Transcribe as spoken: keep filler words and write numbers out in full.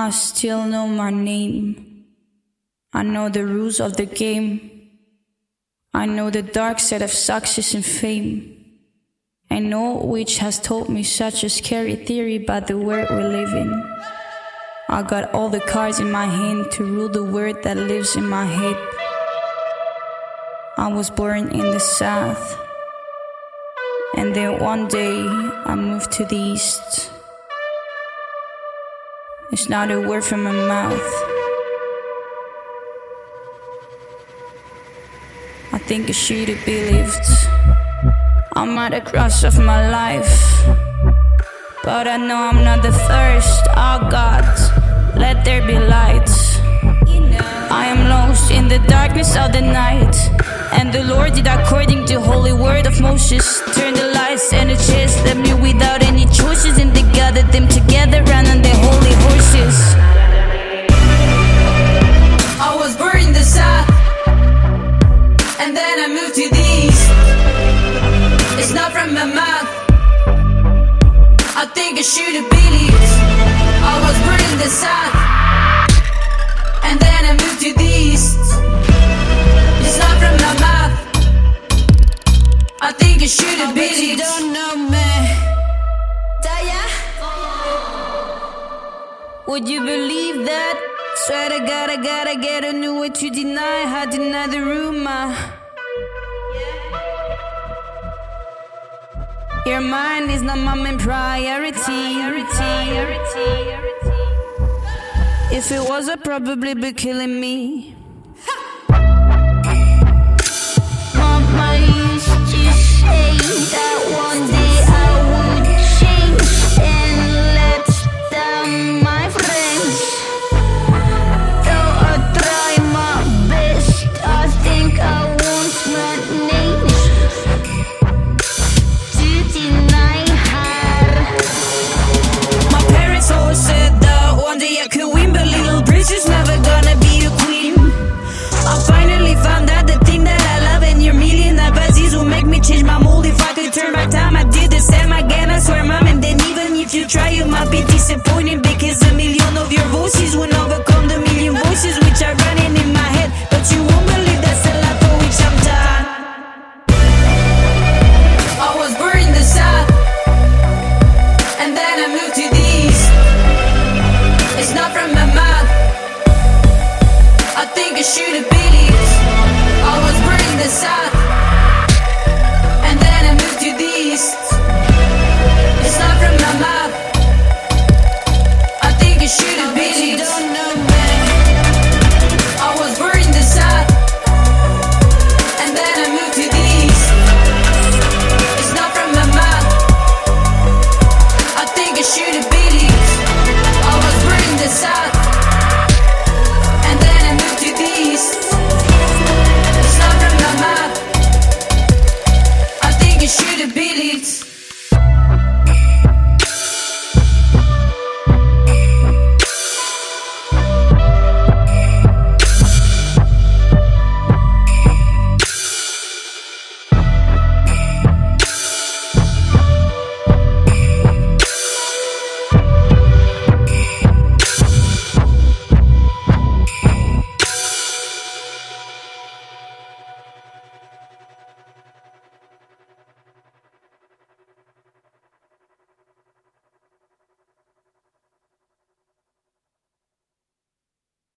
I still know my name. I know the rules of the game. I know the dark side of success and fame. I know which has taught me such a scary theory about the world we live in. I got all the cards in my hand to rule the world that lives in my head. I was born in the south, and then one day I moved to the east. It's not a word from my mouth. I think it should have believed. I'm at the cross of my life, but I know I'm not the first. Oh God, let there be light. I am lost in the darkness of the night, and the Lord did according to holy word of Moses. Turn the lights and the chest left me without any choices, and they gathered them together and on their holy horses. I was born in the south, and then I moved to the east. It's not from my mouth, I think I should have believed. I was born in the south, and then I moved to the east. It's not from my mouth, I think I should have believed. You don't know me, Daya. Would you believe that? Swear to God, I gotta get a new way to deny. I deny the rumor. Your mind is not my main priority. If it was, I'd probably be killing me. Mama used to say that one day.